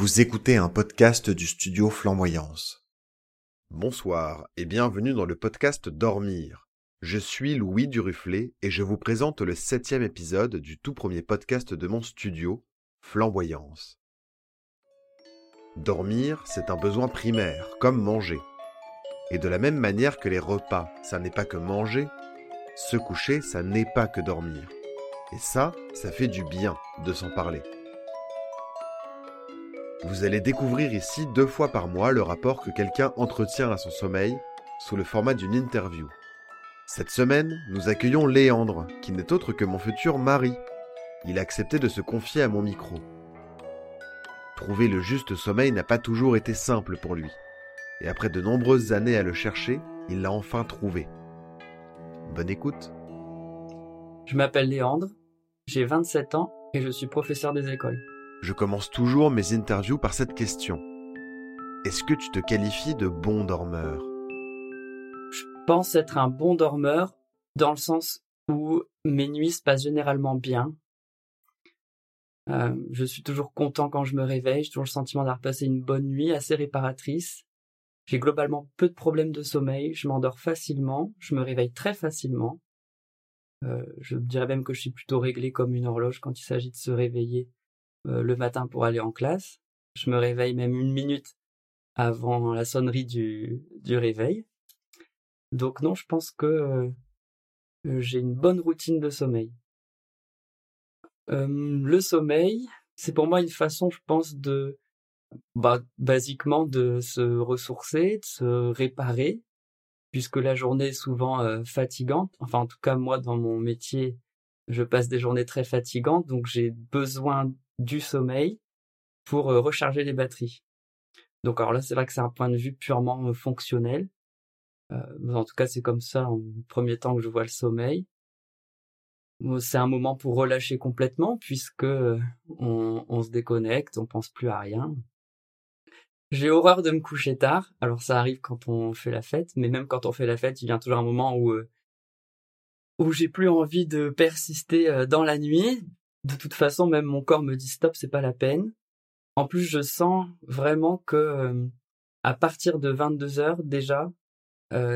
Vous écoutez un podcast du studio Flamboyance. Bonsoir et bienvenue dans le podcast Dormir. Je suis Louis Duruflet et je vous présente le 7e épisode du tout premier podcast de mon studio, Flamboyance. Dormir, c'est un besoin primaire, comme manger. Et de la même manière que les repas, ça n'est pas que manger, se coucher, ça n'est pas que dormir. Et ça fait du bien de s'en parler. Vous allez découvrir ici 2 fois par mois le rapport que quelqu'un entretient à son sommeil sous le format d'une interview. Cette semaine, nous accueillons Léandre, qui n'est autre que mon futur mari. Il a accepté de se confier à mon micro. Trouver le juste sommeil n'a pas toujours été simple pour lui. Et après de nombreuses années à le chercher, il l'a enfin trouvé. Bonne écoute. Je m'appelle Léandre, j'ai 27 ans et je suis professeur des écoles. Je commence toujours mes interviews par cette question. Est-ce que tu te qualifies de bon dormeur ? Je pense être un bon dormeur dans le sens où mes nuits se passent généralement bien. Je suis toujours content quand je me réveille, j'ai toujours le sentiment d'avoir passé une bonne nuit assez réparatrice. J'ai globalement peu de problèmes de sommeil, je m'endors facilement, je me réveille très facilement. Je dirais même que je suis plutôt réglé comme une horloge quand il s'agit de se réveiller. Le matin pour aller en classe. Je me réveille même 1 minute avant la sonnerie du réveil. Donc non, je pense que j'ai une bonne routine de sommeil. Le sommeil, c'est pour moi une façon, je pense, basiquement de se ressourcer, de se réparer, puisque la journée est souvent fatigante. Enfin, en tout cas, moi, dans mon métier, je passe des journées très fatigantes, donc j'ai besoin du sommeil pour recharger les batteries. Donc alors là, c'est vrai que c'est un point de vue purement fonctionnel. En tout cas, c'est comme ça en premier temps que je vois le sommeil. C'est un moment pour relâcher complètement puisque on se déconnecte, on pense plus à rien. J'ai horreur de me coucher tard. Alors ça arrive quand on fait la fête, mais même quand on fait la fête, il vient toujours un moment où j'ai plus envie de persister dans la nuit. De toute façon, même mon corps me dit stop, c'est pas la peine. En plus, je sens vraiment que à partir de 22h déjà,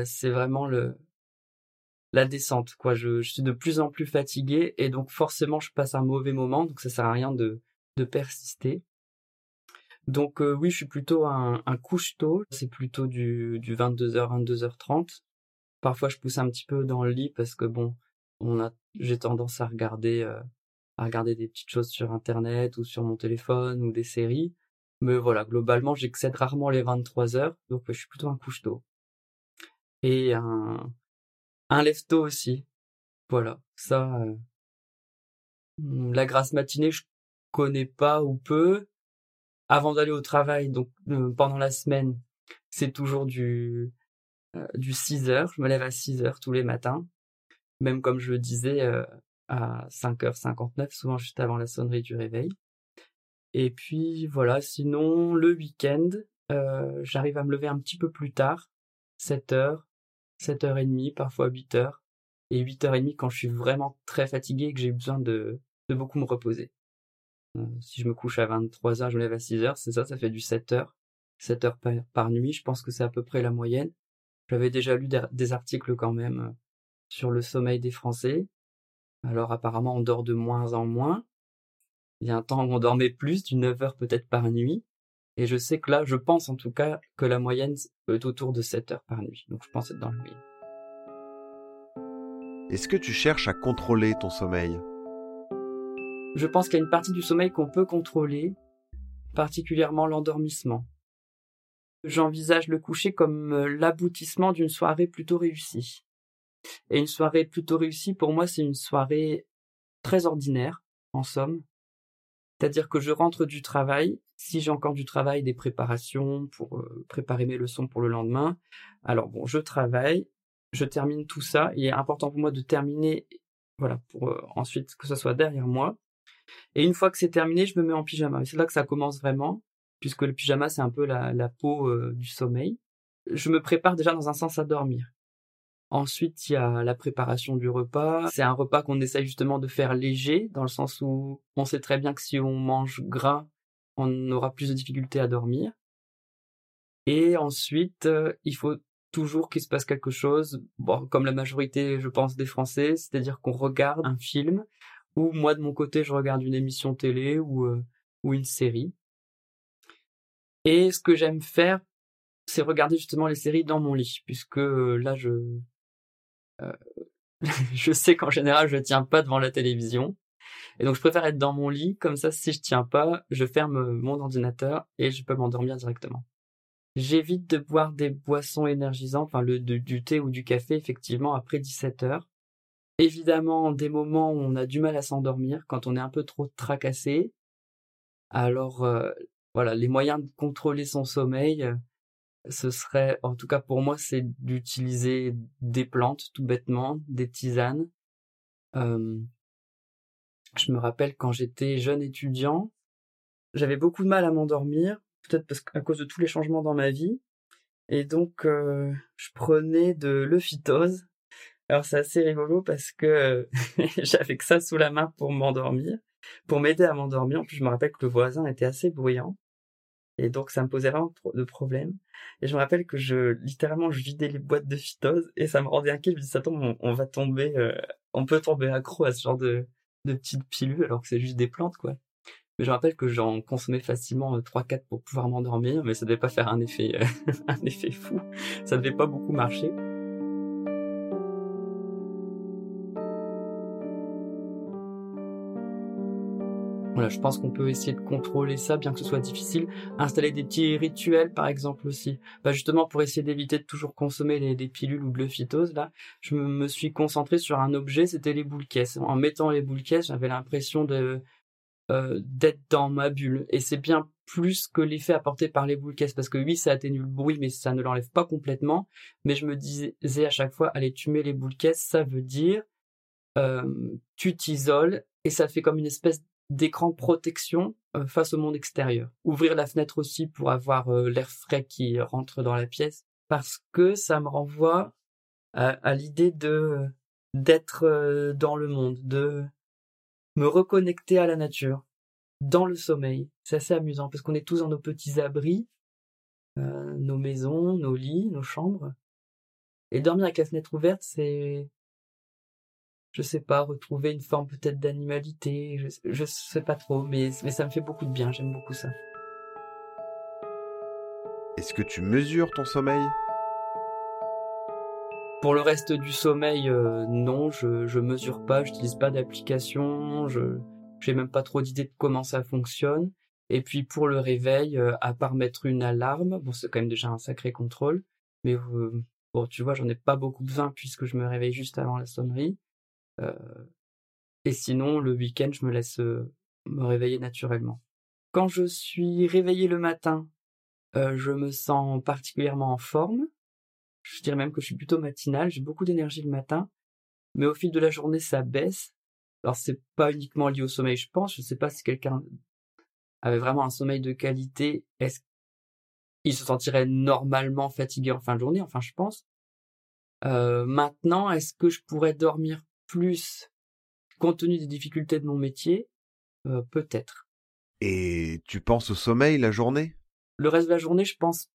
c'est vraiment la descente, quoi. Je suis de plus en plus fatigué et donc forcément, je passe un mauvais moment. Donc ça sert à rien de persister. Donc oui, je suis plutôt un couche-tôt. C'est plutôt du 22h, 22h30. Parfois, je pousse un petit peu dans le lit parce que bon, j'ai tendance à regarder des petites choses sur internet ou sur mon téléphone ou des séries. Mais voilà, globalement, j'excède rarement les 23 heures, donc je suis plutôt un couche-tôt. Et un lève-tôt aussi. Voilà, ça... La grasse matinée, je connais pas ou peu. Avant d'aller au travail, donc pendant la semaine, c'est toujours du 6 heures. Je me lève à 6 heures tous les matins. Même comme je le disais... à 5h59, souvent juste avant la sonnerie du réveil. Et puis voilà, sinon le week-end, j'arrive à me lever un petit peu plus tard, 7h, 7h30, parfois 8h, et 8h30 quand je suis vraiment très fatigué et que j'ai besoin de beaucoup me reposer. Si je me couche à 23h, je me lève à 6h, c'est ça fait du 7h, 7h par nuit, je pense que c'est à peu près la moyenne. J'avais déjà lu des articles quand même sur le sommeil des Français. Alors apparemment, on dort de moins en moins. Il y a un temps où on dormait plus, du 9 heures peut-être par nuit. Et je sais que là, je pense en tout cas que la moyenne est autour de 7 heures par nuit. Donc je pense être dans le moyen. Est-ce que tu cherches à contrôler ton sommeil ? Je pense qu'il y a une partie du sommeil qu'on peut contrôler, particulièrement l'endormissement. J'envisage le coucher comme l'aboutissement d'une soirée plutôt réussie. Et une soirée plutôt réussie, pour moi, c'est une soirée très ordinaire, en somme. C'est-à-dire que je rentre du travail, si j'ai encore du travail, des préparations pour préparer mes leçons pour le lendemain. Alors bon, je travaille, je termine tout ça. Il est important pour moi de terminer, voilà, pour ensuite que ça soit derrière moi. Et une fois que c'est terminé, je me mets en pyjama. Et c'est là que ça commence vraiment, puisque le pyjama, c'est un peu la peau du sommeil. Je me prépare déjà dans un sens à dormir. Ensuite, il y a la préparation du repas. C'est un repas qu'on essaye justement de faire léger, dans le sens où on sait très bien que si on mange gras, on aura plus de difficultés à dormir. Et ensuite, il faut toujours qu'il se passe quelque chose, bon, comme la majorité, je pense, des Français, c'est-à-dire qu'on regarde un film, ou moi, de mon côté, je regarde une émission télé ou une série. Et ce que j'aime faire, c'est regarder justement les séries dans mon lit, puisque là, je sais qu'en général, je ne tiens pas devant la télévision. Et donc, je préfère être dans mon lit, comme ça, si je ne tiens pas, je ferme mon ordinateur et je peux m'endormir directement. J'évite de boire des boissons énergisantes, enfin du thé ou du café, effectivement, après 17h. Évidemment, des moments où on a du mal à s'endormir, quand on est un peu trop tracassé. Alors, voilà, les moyens de contrôler son sommeil, ce serait, en tout cas pour moi, c'est d'utiliser des plantes, tout bêtement, des tisanes. Je me rappelle quand j'étais jeune étudiant, j'avais beaucoup de mal à m'endormir, peut-être parce qu'à cause de tous les changements dans ma vie. Et donc, je prenais de l'euphytose. Alors, c'est assez rigolo parce que j'avais que ça sous la main pour m'endormir, pour m'aider à m'endormir. En plus, je me rappelle que le voisin était assez bruyant. Et donc, ça me posait vraiment de problème. Et je me rappelle que littéralement, je vidais les boîtes d'euphytose et ça me rendait inquiet. Je me disais, attends, on va tomber, on peut tomber accro à ce genre de petites pilules alors que c'est juste des plantes, quoi. Mais je me rappelle que j'en consommais facilement 3-4 pour pouvoir m'endormir, mais ça devait pas faire un effet, un effet fou. Ça devait pas beaucoup marcher. Voilà, je pense qu'on peut essayer de contrôler ça, bien que ce soit difficile. Installer des petits rituels, par exemple, aussi. Bah, justement, pour essayer d'éviter de toujours consommer des pilules ou de l'euphytose, là, je me suis concentré sur un objet, c'était les boules caisses. En mettant les boules caisses, j'avais l'impression d'être dans ma bulle, et c'est bien plus que l'effet apporté par les boules caisses, parce que oui, ça atténue le bruit, mais ça ne l'enlève pas complètement. Mais je me disais à chaque fois, allez, tu mets les boules caisses, ça veut dire tu t'isoles, et ça fait comme une espèce d'écran protection face au monde extérieur. Ouvrir la fenêtre aussi pour avoir l'air frais qui rentre dans la pièce, parce que ça me renvoie à l'idée d'être dans le monde, de me reconnecter à la nature, dans le sommeil. C'est assez amusant, parce qu'on est tous dans nos petits abris, nos maisons, nos lits, nos chambres. Et dormir avec la fenêtre ouverte, c'est, je sais pas, retrouver une forme peut-être d'animalité, je sais pas trop, mais ça me fait beaucoup de bien, j'aime beaucoup ça. Est-ce que tu mesures ton sommeil ? Pour le reste du sommeil, non, je mesure pas, j'utilise pas d'application, j'ai même pas trop d'idée de comment ça fonctionne. Et puis pour le réveil, à part mettre une alarme, bon, c'est quand même déjà un sacré contrôle, mais bon, tu vois, j'en ai pas beaucoup besoin puisque je me réveille juste avant la sonnerie. Et sinon, le week-end, je me laisse me réveiller naturellement. Quand je suis réveillé le matin, je me sens particulièrement en forme. Je dirais même que je suis plutôt matinal, j'ai beaucoup d'énergie le matin, mais au fil de la journée, ça baisse. Alors, c'est pas uniquement lié au sommeil, je pense. Je sais pas si quelqu'un avait vraiment un sommeil de qualité, est-ce qu'il se sentirait normalement fatigué en fin de journée, enfin, je pense. Maintenant, est-ce que je pourrais dormir plus compte tenu des difficultés de mon métier ? Peut-être. Et tu penses au sommeil la journée ? Le reste de la journée, je pense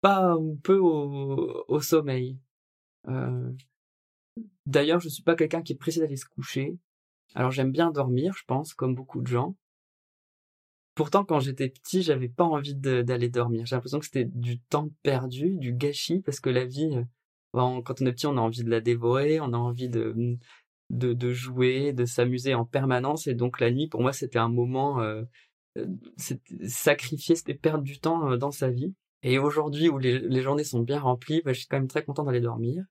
pas ou peu au sommeil. D'ailleurs, je suis pas quelqu'un qui est pressé d'aller se coucher. Alors j'aime bien dormir, je pense, comme beaucoup de gens. Pourtant, quand j'étais petit, j'avais pas envie d'aller dormir. J'ai l'impression que c'était du temps perdu, du gâchis, parce que la vie, quand on est petit, on a envie de la dévorer, on a envie de jouer, de s'amuser en permanence. Et donc la nuit, pour moi, c'était un moment sacrifié, c'était perdre du temps dans sa vie. Et aujourd'hui, où les journées sont bien remplies, je suis quand même très content d'aller dormir.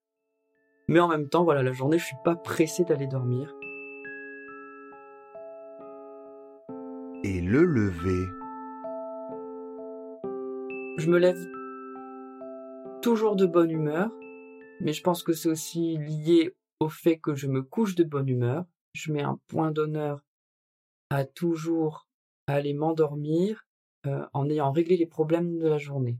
Mais en même temps, voilà, la journée, je suis pas pressé d'aller dormir. Et le lever ? Je me lève toujours de bonne humeur, mais je pense que c'est aussi lié au fait que je me couche de bonne humeur. Je mets un point d'honneur à toujours aller m'endormir, en ayant réglé les problèmes de la journée.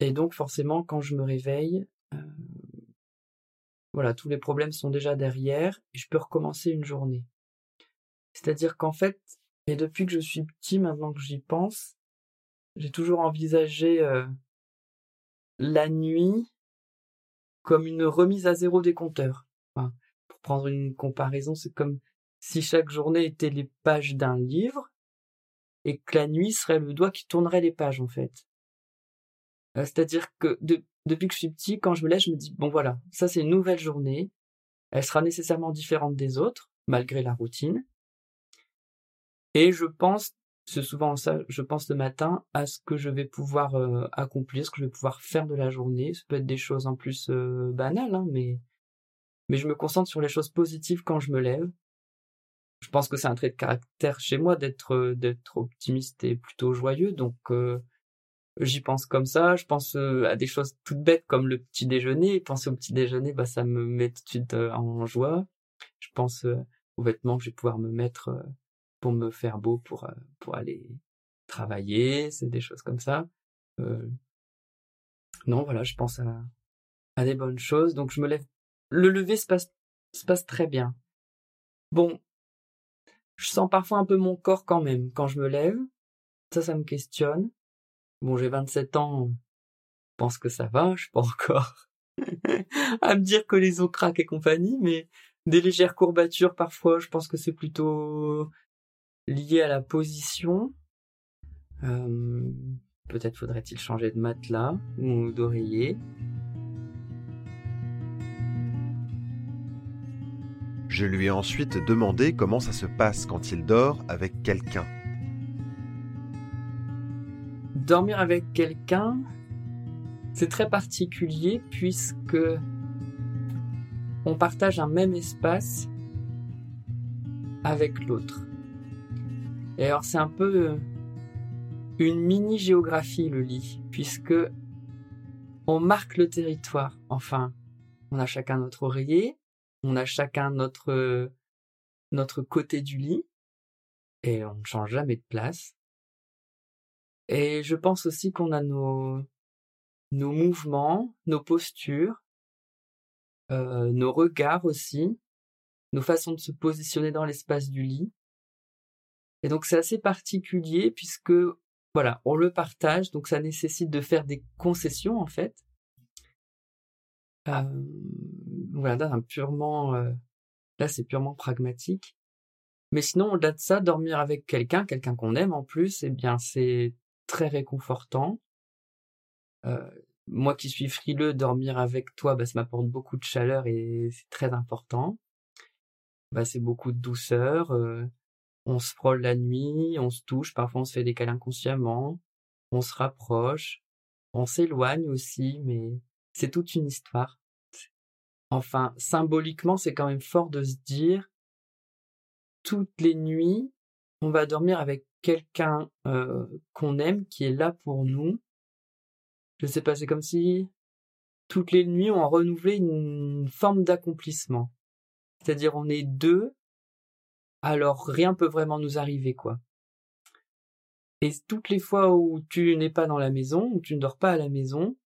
Et donc forcément, quand je me réveille, voilà, tous les problèmes sont déjà derrière et je peux recommencer une journée. C'est-à-dire qu'en fait, et depuis que je suis petit, maintenant que j'y pense, j'ai toujours envisagé la nuit comme une remise à zéro des compteurs. Enfin, pour prendre une comparaison, c'est comme si chaque journée était les pages d'un livre et que la nuit serait le doigt qui tournerait les pages, en fait. C'est-à-dire que depuis que je suis petit, quand je me lève, je me dis « Bon voilà, ça c'est une nouvelle journée, elle sera nécessairement différente des autres, malgré la routine. » Et je pense, c'est souvent ça, je pense le matin à ce que je vais pouvoir accomplir, ce que je vais pouvoir faire de la journée. Ça peut être des choses en plus banales, hein, mais je me concentre sur les choses positives quand je me lève. Je pense que c'est un trait de caractère chez moi d'être optimiste et plutôt joyeux, donc j'y pense comme ça. Je pense à des choses toutes bêtes comme le petit déjeuner. Penser au petit déjeuner, bah, ça me met tout de suite en joie. Je pense aux vêtements que je vais pouvoir me mettre pour me faire beau, pour aller travailler, c'est des choses comme ça. Non, voilà, je pense à des bonnes choses, donc je me lève. Le lever se passe très bien. Bon, je sens parfois un peu mon corps quand même, quand je me lève, ça me questionne. Bon, j'ai 27 ans, je pense que ça va, je suis pas encore à me dire que les os craquent et compagnie, mais des légères courbatures parfois, je pense que c'est plutôt lié à la position. Peut-être faudrait-il changer de matelas ou d'oreiller. Je lui ai ensuite demandé comment ça se passe quand il dort avec quelqu'un. Dormir avec quelqu'un, c'est très particulier puisque on partage un même espace avec l'autre. Et alors c'est un peu une mini-géographie le lit, puisque on marque le territoire. Enfin, on a chacun notre oreiller, on a chacun notre côté du lit, et on ne change jamais de place. Et je pense aussi qu'on a nos mouvements, nos postures, nos regards aussi, nos façons de se positionner dans l'espace du lit. Et donc c'est assez particulier puisque voilà, on le partage, donc ça nécessite de faire des concessions en fait. Voilà, là c'est purement pragmatique. Mais sinon au-delà de ça, dormir avec quelqu'un qu'on aime en plus, eh bien c'est très réconfortant. Moi qui suis frileux, dormir avec toi, bah, ça m'apporte beaucoup de chaleur et c'est très important. Bah, c'est beaucoup de douceur. On se frôle la nuit, on se touche, parfois on se fait des câlins consciemment, on se rapproche, on s'éloigne aussi, mais c'est toute une histoire. Enfin, symboliquement, c'est quand même fort de se dire toutes les nuits, on va dormir avec quelqu'un qu'on aime, qui est là pour nous. Je sais pas, c'est comme si toutes les nuits, on renouvelait une forme d'accomplissement. C'est-à-dire, on est deux, alors rien peut vraiment nous arriver, quoi. Et toutes les fois où tu n'es pas dans la maison, où tu ne dors pas à la maison,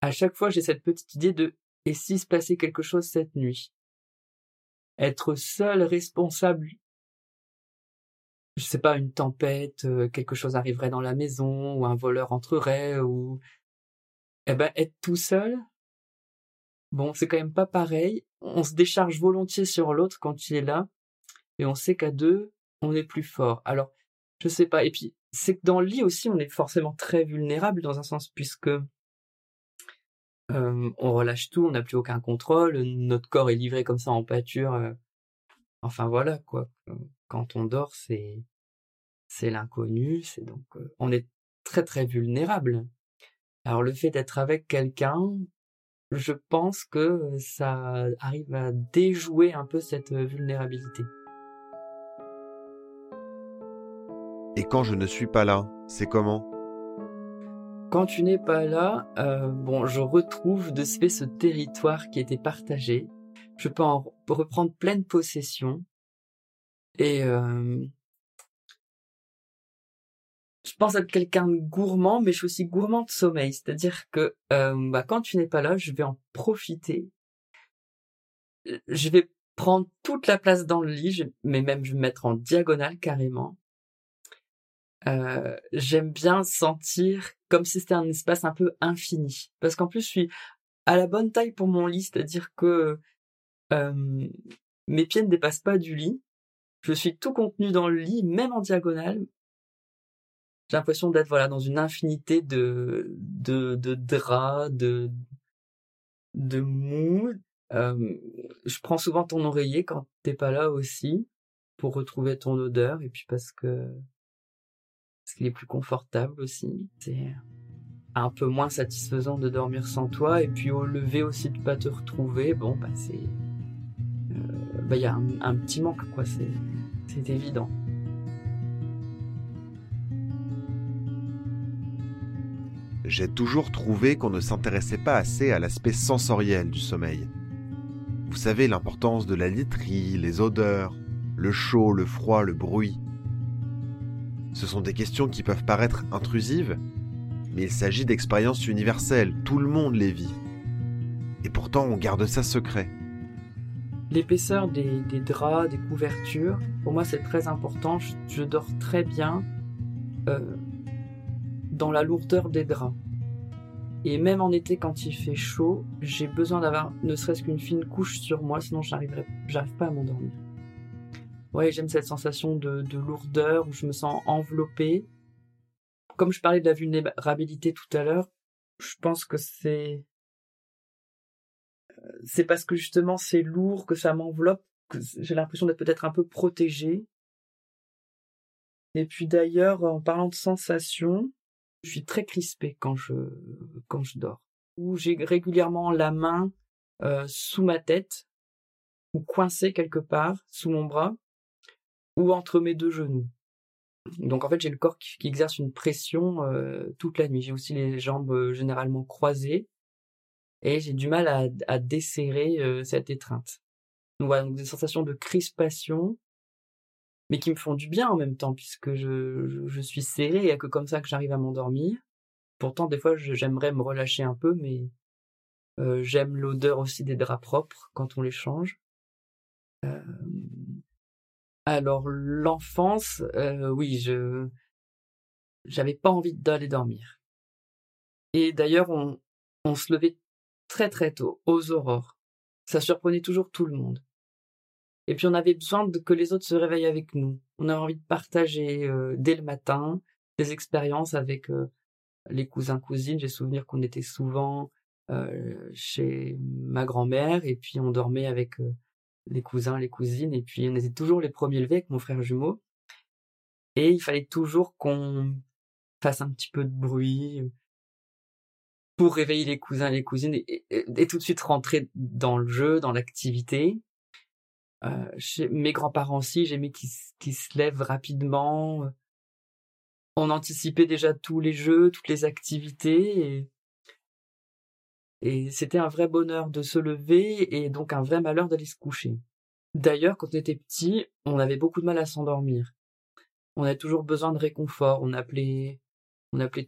à chaque fois j'ai cette petite idée de « et s'il se passait quelque chose cette nuit ?» Être seul, responsable, je sais pas, une tempête, quelque chose arriverait dans la maison, ou un voleur entrerait, ou... Eh ben, être tout seul, bon, c'est quand même pas pareil. On se décharge volontiers sur l'autre quand il est là, et on sait qu'à deux, on est plus fort. Alors, je sais pas. Et puis, c'est que dans le lit aussi, on est forcément très vulnérable dans un sens, puisque on relâche tout, on n'a plus aucun contrôle, notre corps est livré comme ça en pâture. Enfin, voilà, quoi. Quand on dort, c'est l'inconnu, c'est donc... on est très, très vulnérable. Alors, le fait d'être avec quelqu'un, je pense que ça arrive à déjouer un peu cette vulnérabilité. Et quand je ne suis pas là, c'est comment ? Quand tu n'es pas là, bon, je retrouve de ce fait ce territoire qui était partagé. Je peux en reprendre pleine possession. Et je pense être quelqu'un de gourmand, mais je suis aussi gourmand de sommeil. C'est-à-dire que quand tu n'es pas là, je vais en profiter. Je vais prendre toute la place dans le lit, mais même je vais me mettre en diagonale carrément. J'aime bien sentir comme si c'était un espace un peu infini, parce qu'en plus je suis à la bonne taille pour mon lit, c'est-à-dire que mes pieds ne dépassent pas du lit, je suis tout contenu dans le lit, même en diagonale. J'ai l'impression d'être voilà dans une infinité de draps, de mou. Je prends souvent ton oreiller quand t'es pas là aussi pour retrouver ton odeur, et puis parce qu'il est plus confortable aussi. C'est un peu moins satisfaisant de dormir sans toi, et puis au lever aussi de pas te retrouver. Bon bah c'est y a un petit manque quoi, c'est évident. J'ai toujours trouvé qu'on ne s'intéressait pas assez à l'aspect sensoriel du sommeil. Vous savez, l'importance de la literie, les odeurs, le chaud, le froid, le bruit. Ce sont des questions qui peuvent paraître intrusives, mais il s'agit d'expériences universelles, tout le monde les vit. Et pourtant, on garde ça secret. L'épaisseur des draps, des couvertures, pour moi c'est très important, je dors très bien dans la lourdeur des draps. Et même en été, quand il fait chaud, j'ai besoin d'avoir ne serait-ce qu'une fine couche sur moi, sinon j'arrive pas à m'endormir. Ouais, j'aime cette sensation de lourdeur, où je me sens enveloppée. Comme je parlais de la vulnérabilité tout à l'heure, je pense que c'est parce que justement c'est lourd, que ça m'enveloppe, que j'ai l'impression d'être peut-être un peu protégée. Et puis d'ailleurs, en parlant de sensations, je suis très crispée quand je dors. Ou j'ai régulièrement la main sous ma tête, ou coincée quelque part, sous mon bras, ou entre mes deux genoux. Donc en fait, j'ai le corps qui exerce une pression toute la nuit. J'ai aussi les jambes généralement croisées, et j'ai du mal à desserrer cette étreinte. Donc voilà, donc des sensations de crispation, mais qui me font du bien en même temps, puisque je suis serrée, et il n'y a que comme ça que j'arrive à m'endormir. Pourtant, des fois, j'aimerais me relâcher un peu, mais j'aime l'odeur aussi des draps propres quand on les change. Alors, l'enfance, oui, j'avais pas envie d'aller dormir. Et d'ailleurs, on se levait très très tôt, aux aurores. Ça surprenait toujours tout le monde. Et puis on avait besoin que les autres se réveillent avec nous. On avait envie de partager dès le matin des expériences avec les cousins-cousines. J'ai souvenir qu'on était souvent chez ma grand-mère, et puis on dormait avec les cousins, les cousines, et puis on était toujours les premiers levés avec mon frère jumeau. Et il fallait toujours qu'on fasse un petit peu de bruit pour réveiller les cousins, les cousines, et tout de suite rentrer dans le jeu, dans l'activité. Chez mes grands-parents aussi, j'aimais qu'ils se lèvent rapidement. On anticipait déjà tous les jeux, toutes les activités, et c'était un vrai bonheur de se lever, et donc un vrai malheur d'aller se coucher. D'ailleurs, quand on était petit, on avait beaucoup de mal à s'endormir. On avait toujours besoin de réconfort. On appelait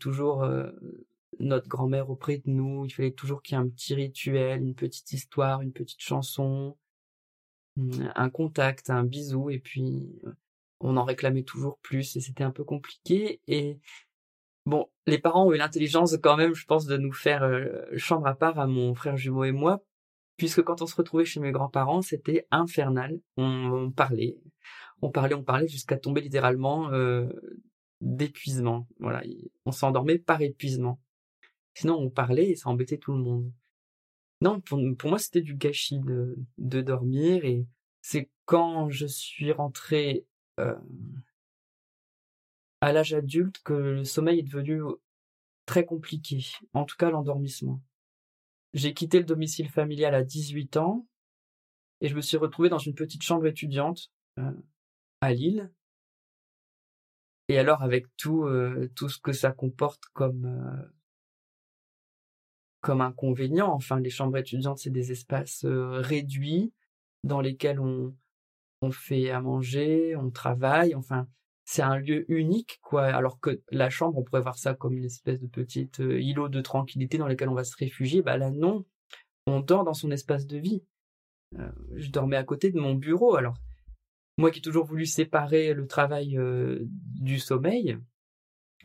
toujours notre grand-mère auprès de nous. Il fallait toujours qu'il y ait un petit rituel, une petite histoire, une petite chanson, un contact, un bisou, et puis on en réclamait toujours plus, et c'était un peu compliqué. Et bon, les parents ont eu l'intelligence quand même, je pense, de nous faire chambre à part à mon frère jumeau et moi, puisque quand on se retrouvait chez mes grands-parents, c'était infernal. On parlait jusqu'à tomber littéralement d'épuisement. Voilà, on s'endormait par épuisement. Sinon, on parlait et ça embêtait tout le monde. Non, pour moi, c'était du gâchis de dormir, et c'est quand je suis rentrée à l'âge adulte que le sommeil est devenu très compliqué, en tout cas l'endormissement. J'ai quitté le domicile familial à 18 ans, et je me suis retrouvée dans une petite chambre étudiante à Lille. Et alors, avec tout ce que ça comporte comme inconvénient. Enfin, les chambres étudiantes, c'est des espaces réduits dans lesquels on fait à manger, on travaille. Enfin, c'est un lieu unique, quoi. Alors que la chambre, on pourrait voir ça comme une espèce de petite îlot de tranquillité dans lequel on va se réfugier. Bah là, non. On dort dans son espace de vie. Je dormais à côté de mon bureau. Alors, moi qui ai toujours voulu séparer le travail du sommeil,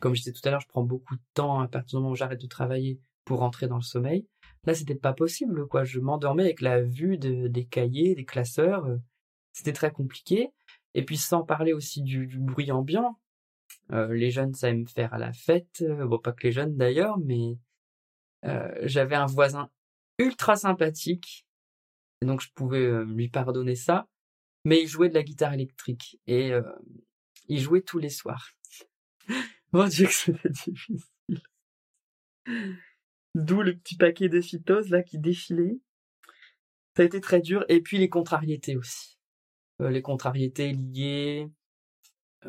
comme je disais tout à l'heure, je prends beaucoup de temps à partir du moment où j'arrête de travailler pour rentrer dans le sommeil. Là, c'était pas possible, quoi. Je m'endormais avec la vue des cahiers, des classeurs. C'était très compliqué. Et puis, sans parler aussi du bruit ambiant. Les jeunes, ça aime faire à la fête. Bon, pas que les jeunes d'ailleurs, mais j'avais un voisin ultra sympathique. Et donc, je pouvais lui pardonner ça. Mais il jouait de la guitare électrique. Et il jouait tous les soirs. Mon Dieu, que c'était difficile. D'où le petit paquet de phytoses là qui défilait. Ça a été très dur. Et puis les contrariétés aussi. Les contrariétés liées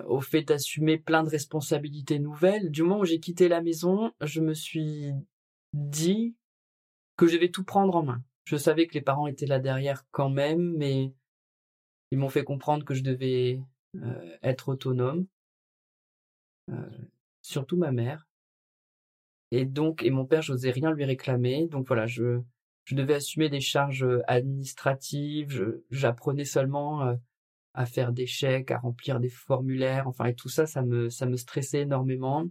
au fait d'assumer plein de responsabilités nouvelles. Du moment où j'ai quitté la maison, je me suis dit que je vais tout prendre en main. Je savais que les parents étaient là derrière quand même, mais ils m'ont fait comprendre que je devais être autonome. Surtout ma mère. Et mon père, je n'osais rien lui réclamer. Donc voilà, je devais assumer des charges administratives. J'apprenais seulement à faire des chèques, à remplir des formulaires. Enfin, et tout ça, ça me stressait énormément.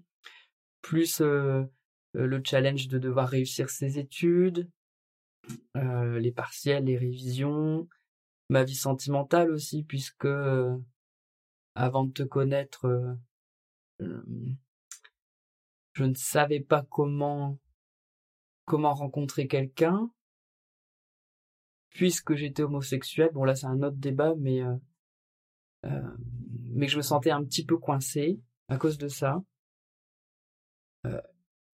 Plus le challenge de devoir réussir ses études, les partiels, les révisions, ma vie sentimentale aussi, puisque avant de te connaître, je ne savais pas comment rencontrer quelqu'un, puisque j'étais homosexuel. Bon, là, c'est un autre débat, mais je me sentais un petit peu coincé à cause de ça.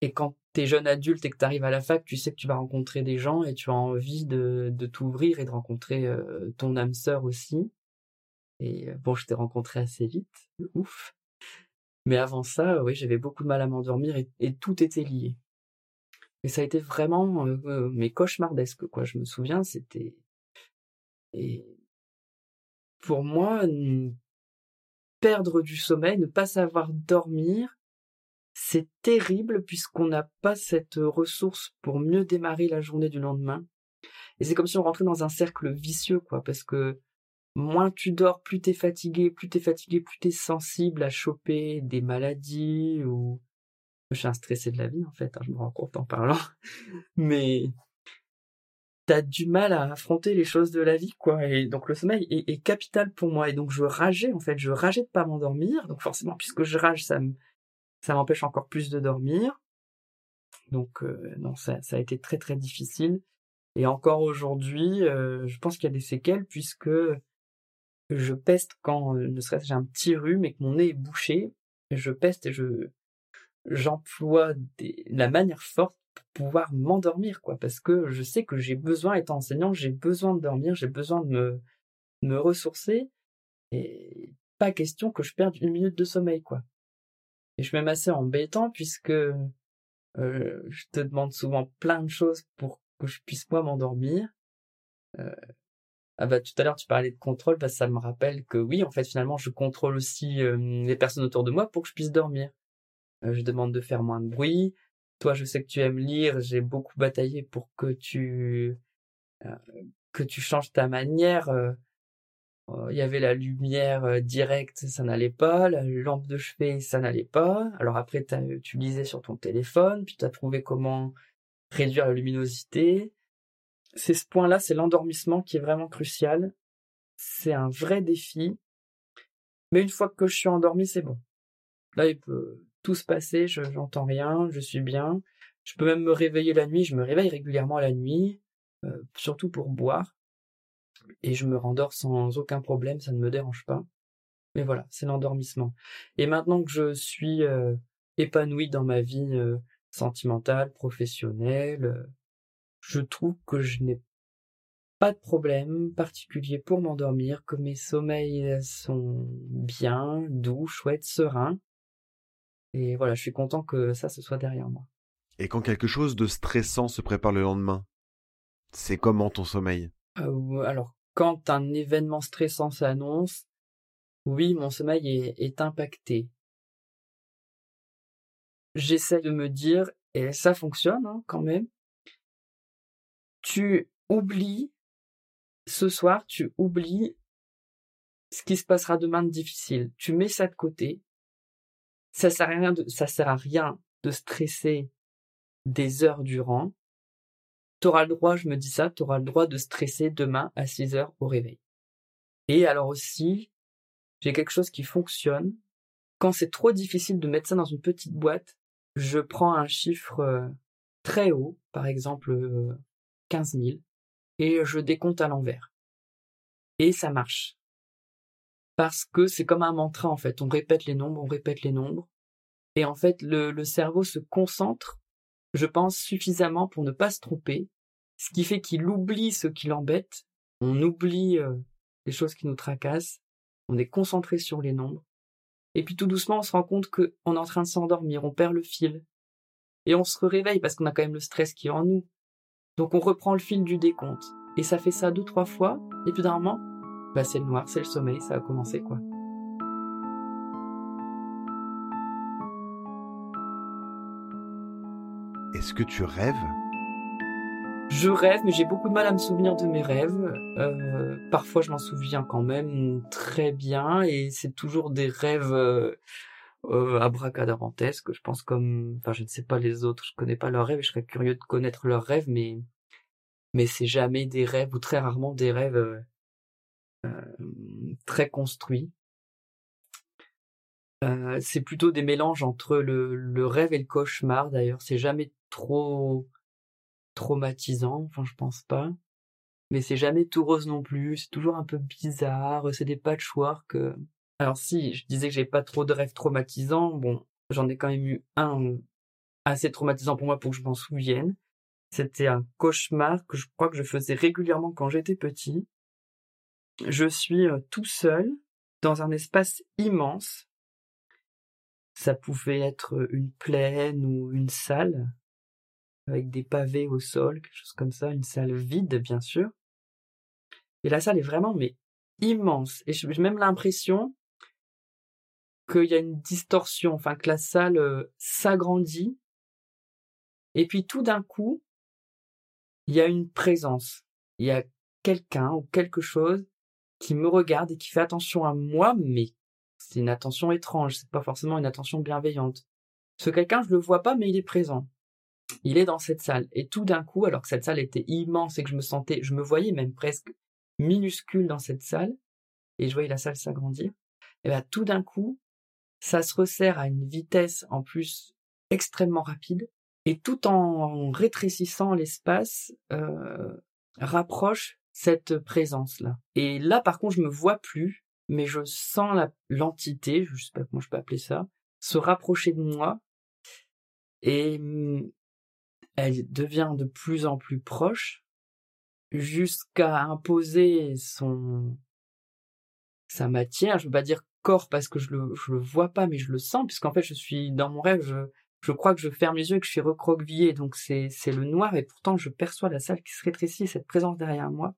Et quand t'es jeune adulte et que t'arrives à la fac, tu sais que tu vas rencontrer des gens et tu as envie de t'ouvrir et de rencontrer ton âme sœur aussi. Et bon, je t'ai rencontré assez vite, ouf. Mais avant ça, oui, j'avais beaucoup de mal à m'endormir et tout était lié. Et ça a été vraiment mais cauchemardesque, quoi. Je me souviens, c'était... Et pour moi, perdre du sommeil, ne pas savoir dormir, c'est terrible puisqu'on n'a pas cette ressource pour mieux démarrer la journée du lendemain. Et c'est comme si on rentrait dans un cercle vicieux, quoi, parce que moins tu dors, plus t'es fatigué, plus t'es sensible à choper des maladies ou... Je suis un stressé de la vie, en fait, hein, je me rends compte en parlant. Mais t'as du mal à affronter les choses de la vie, quoi. Et donc le sommeil est capital pour moi. Et donc je rageais de pas m'endormir. Donc forcément, puisque je rage, ça m'empêche encore plus de dormir. Donc non, ça a été très très difficile. Et encore aujourd'hui, je pense qu'il y a des séquelles, puisque... Je peste quand, ne serait-ce j'ai un petit rhume et que mon nez est bouché, je peste et j'emploie la manière forte pour pouvoir m'endormir, quoi, parce que je sais que j'ai besoin, étant enseignant, j'ai besoin de dormir, j'ai besoin de me ressourcer, et pas question que je perde une minute de sommeil, quoi. Et je suis même assez embêtant, puisque je te demande souvent plein de choses pour que je puisse moi m'endormir. Ah bah tout à l'heure tu parlais de contrôle, parce que ça me rappelle que oui, en fait, finalement je contrôle aussi les personnes autour de moi pour que je puisse dormir. Je demande de faire moins de bruit. Toi, je sais que tu aimes lire, j'ai beaucoup bataillé pour que tu changes ta manière. Il y avait la lumière directe, ça n'allait pas, la lampe de chevet, ça n'allait pas. Alors après tu lisais sur ton téléphone, puis tu as trouvé comment réduire la luminosité. C'est ce point-là, c'est l'endormissement qui est vraiment crucial. C'est un vrai défi. Mais une fois que je suis endormi, c'est bon. Là, il peut tout se passer, j'entends rien, je suis bien. Je peux même me réveiller la nuit, je me réveille régulièrement la nuit, surtout pour boire. Et je me rendors sans aucun problème, ça ne me dérange pas. Mais voilà, c'est l'endormissement. Et maintenant que je suis épanoui dans ma vie sentimentale, professionnelle... Je trouve que je n'ai pas de problème particulier pour m'endormir, que mes sommeils sont bien, doux, chouettes, sereins. Et voilà, je suis content que ça, ce soit derrière moi. Et quand quelque chose de stressant se prépare le lendemain, c'est comment ton sommeil ? Alors, quand un événement stressant s'annonce, oui, mon sommeil est impacté. J'essaie de me dire, et ça fonctionne hein, quand même, tu oublies ce soir, tu oublies ce qui se passera demain de difficile. Tu mets ça de côté. Ça sert à rien de stresser des heures durant. T'auras le droit, je me dis ça, t'auras le droit de stresser demain à 6 heures au réveil. Et alors aussi, j'ai quelque chose qui fonctionne. Quand c'est trop difficile de mettre ça dans une petite boîte, je prends un chiffre très haut, par exemple 15 000, et je décompte à l'envers. Et ça marche. Parce que c'est comme un mantra, en fait. On répète les nombres. Et en fait, le cerveau se concentre, je pense, suffisamment pour ne pas se tromper, ce qui fait qu'il oublie ce qui l'embête. On oublie les choses qui nous tracassent. On est concentré sur les nombres. Et puis tout doucement, on se rend compte qu'on est en train de s'endormir, on perd le fil. Et on se réveille parce qu'on a quand même le stress qui est en nous. Donc on reprend le fil du décompte. Et ça fait ça 2-3 fois. Et puis d'un moment, c'est le noir, c'est le sommeil, ça a commencé quoi. Est-ce que tu rêves ? Je rêve, mais j'ai beaucoup de mal à me souvenir de mes rêves. Parfois, je m'en souviens quand même très bien, et c'est toujours des rêves abracadabantesques. Je pense comme, je ne sais pas les autres, je connais pas leurs rêves, et je serais curieux de connaître leurs rêves, mais c'est jamais des rêves ou très rarement des rêves très construits. C'est plutôt des mélanges entre le rêve et le cauchemar. D'ailleurs, c'est jamais trop traumatisant, je pense pas, mais c'est jamais tout rose non plus, c'est toujours un peu bizarre, c'est des patchwork. Alors si, je disais que j'ai pas trop de rêves traumatisants, j'en ai quand même eu un assez traumatisant pour moi pour que je m'en souvienne. C'était un cauchemar que je crois que je faisais régulièrement quand j'étais petit. Je suis tout seul dans un espace immense, ça pouvait être une plaine ou une salle, avec des pavés au sol, quelque chose comme ça, une salle vide, bien sûr. Et la salle est vraiment, immense. Et j'ai même l'impression qu'il y a une distorsion, que la salle s'agrandit. Et puis tout d'un coup, il y a une présence. Il y a quelqu'un ou quelque chose qui me regarde et qui fait attention à moi, mais c'est une attention étrange, c'est pas forcément une attention bienveillante. Ce quelqu'un, je le vois pas, mais il est présent. Il est dans cette salle. Et tout d'un coup, alors que cette salle était immense et que je me voyais même presque minuscule dans cette salle, et je voyais la salle s'agrandir, et bien tout d'un coup, ça se resserre à une vitesse en plus extrêmement rapide, et tout en rétrécissant l'espace, rapproche cette présence-là. Et là, par contre, je me vois plus, mais je sens l'entité, je sais pas comment je peux appeler ça, se rapprocher de moi, et elle devient de plus en plus proche jusqu'à imposer sa matière. Je ne veux pas dire corps parce que je le vois pas, mais je le sens, puisqu'en fait, je suis dans mon rêve, je crois que je ferme les yeux et que je suis recroquevillé. Donc, c'est le noir, et pourtant, je perçois la salle qui se rétrécit, cette présence derrière moi.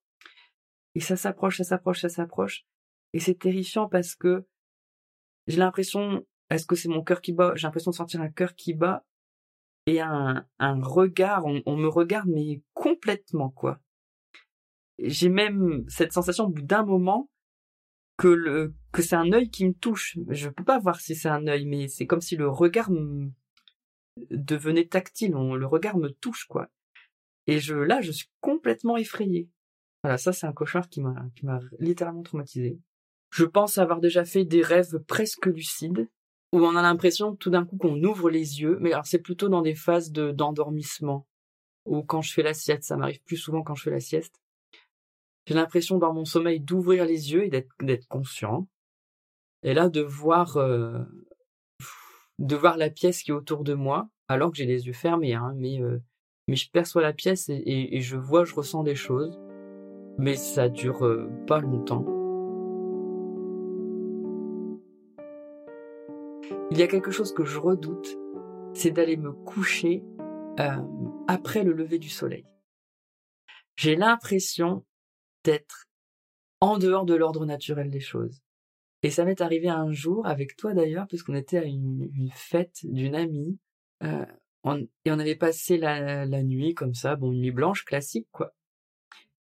Et ça s'approche. Et c'est terrifiant parce que j'ai l'impression, est-ce que c'est mon cœur qui bat ? J'ai l'impression de sentir un cœur qui bat. Et un regard, on me regarde, mais complètement, quoi. J'ai même cette sensation, au bout d'un moment, que c'est un œil qui me touche. Je peux pas voir si c'est un œil, mais c'est comme si le regard devenait tactile. Le regard me touche, quoi. Et je suis complètement effrayé. Voilà, ça, c'est un cauchemar qui m'a littéralement traumatisé. Je pense avoir déjà fait des rêves presque lucides, où on a l'impression tout d'un coup qu'on ouvre les yeux, mais alors c'est plutôt dans des phases d'endormissement, ou quand je fais la sieste, ça m'arrive plus souvent quand je fais la sieste. J'ai l'impression dans mon sommeil d'ouvrir les yeux et d'être conscient, et là de voir la pièce qui est autour de moi, alors que j'ai les yeux fermés, mais je perçois la pièce et je ressens des choses, mais ça dure pas longtemps. Il y a quelque chose que je redoute, c'est d'aller me coucher après le lever du soleil. J'ai l'impression d'être en dehors de l'ordre naturel des choses. Et ça m'est arrivé un jour, avec toi d'ailleurs, parce qu'on était à une fête d'une amie, et on avait passé la nuit comme ça, une nuit blanche classique, quoi.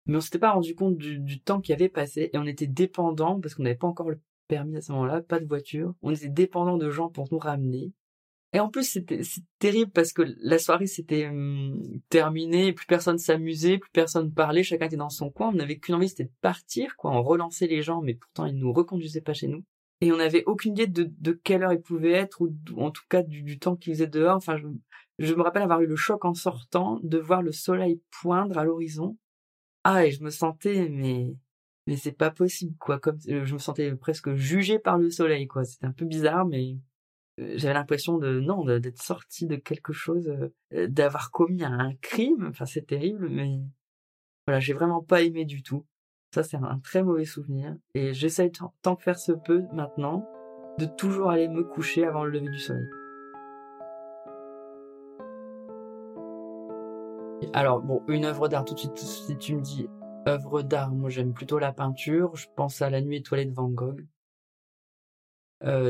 mais on s'était pas rendu compte du temps qui avait passé, et on était dépendant, parce qu'on n'avait pas encore le permis à ce moment-là, pas de voiture, on était dépendant de gens pour nous ramener. Et en plus, c'est terrible parce que la soirée s'était terminée, plus personne s'amusait, plus personne parlait, chacun était dans son coin, on n'avait qu'une envie, c'était de partir, quoi. On relançait les gens, mais pourtant ils nous reconduisaient pas chez nous. Et on n'avait aucune idée de quelle heure ils pouvaient être, ou en tout cas du temps qu'ils faisaient dehors. Enfin, je me rappelle avoir eu le choc en sortant, de voir le soleil poindre à l'horizon. Ah, et je me sentais, mais c'est pas possible, quoi. Comme, je me sentais presque jugée par le soleil, quoi. C'était un peu bizarre, mais... J'avais l'impression d'être sortie de quelque chose, d'avoir commis un crime. Enfin, c'est terrible, mais voilà, j'ai vraiment pas aimé du tout. Ça, c'est un très mauvais souvenir. Et j'essaye tant que faire se peut maintenant de toujours aller me coucher avant le lever du soleil. Alors, bon, une œuvre d'art, tout de suite, si tu me dis œuvre d'art, moi j'aime plutôt la peinture. Je pense à La nuit étoilée de Van Gogh.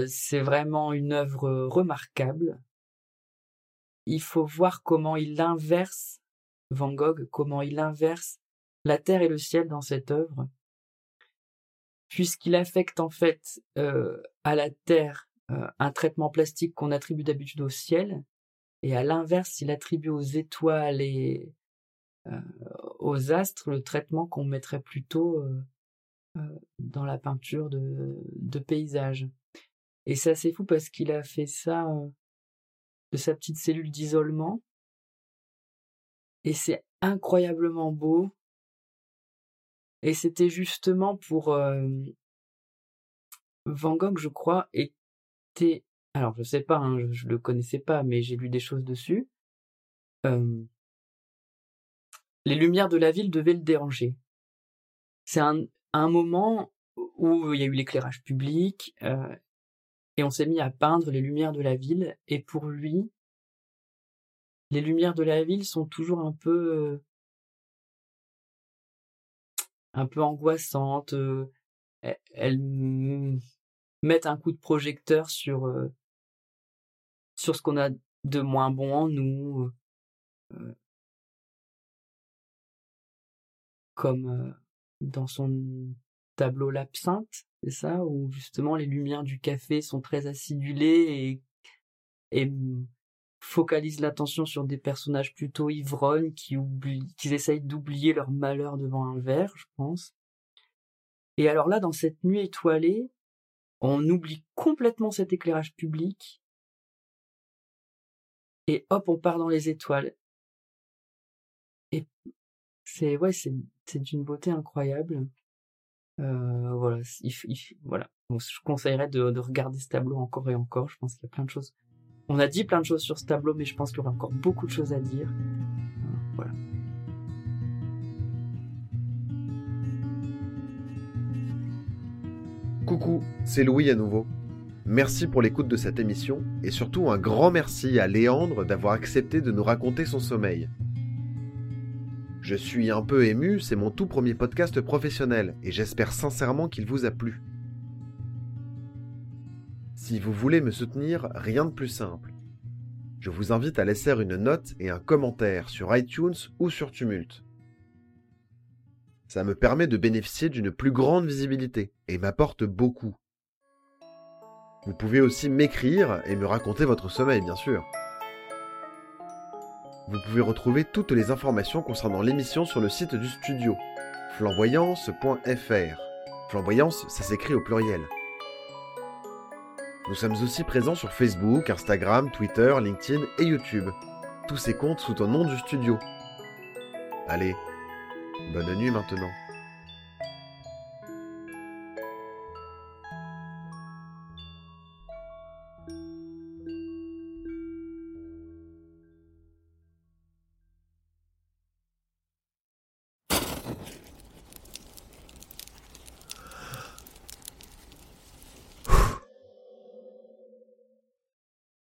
C'est vraiment une œuvre remarquable. Il faut voir comment il inverse Van Gogh, comment il inverse la terre et le ciel dans cette œuvre, puisqu'il affecte en fait à la terre un traitement plastique qu'on attribue d'habitude au ciel, et à l'inverse, il attribue aux étoiles et aux astres le traitement qu'on mettrait plutôt dans la peinture de paysages. Et c'est assez fou parce qu'il a fait ça de sa petite cellule d'isolement. Et c'est incroyablement beau. Et c'était justement pour... Van Gogh, je crois, était... Alors, je sais pas, hein, je le connaissais pas, mais j'ai lu des choses dessus. Les lumières de la ville devaient le déranger. C'est un moment où il y a eu l'éclairage public... Et on s'est mis à peindre les lumières de la ville. Et pour lui, les lumières de la ville sont toujours un peu angoissantes. Elles mettent un coup de projecteur sur ce qu'on a de moins bon en nous. Comme dans son tableau L'Absinthe. C'est ça, où justement les lumières du café sont très acidulées et focalisent l'attention sur des personnages plutôt ivrognes qui essayent d'oublier leur malheur devant un verre, je pense. Et alors là, dans cette nuit étoilée, on oublie complètement cet éclairage public et hop, on part dans les étoiles. Et c'est d'une beauté incroyable. Voilà, voilà. Donc, je conseillerais de regarder ce tableau encore et encore. Je pense qu'il y a plein de choses. On a dit plein de choses sur ce tableau, mais je pense qu'il y aura encore beaucoup de choses à dire. Voilà. Coucou, c'est Louis à nouveau. Merci pour l'écoute de cette émission et surtout un grand merci à Léandre d'avoir accepté de nous raconter son sommeil. Je suis un peu ému, c'est mon tout premier podcast professionnel et j'espère sincèrement qu'il vous a plu. Si vous voulez me soutenir, rien de plus simple. Je vous invite à laisser une note et un commentaire sur iTunes ou sur Tumult. Ça me permet de bénéficier d'une plus grande visibilité et m'apporte beaucoup. Vous pouvez aussi m'écrire et me raconter votre sommeil, bien sûr. Vous pouvez retrouver toutes les informations concernant l'émission sur le site du studio, flamboyance.fr. Flamboyance, ça s'écrit au pluriel. Nous sommes aussi présents sur Facebook, Instagram, Twitter, LinkedIn et YouTube. Tous ces comptes sous ton nom du studio. Allez, bonne nuit maintenant.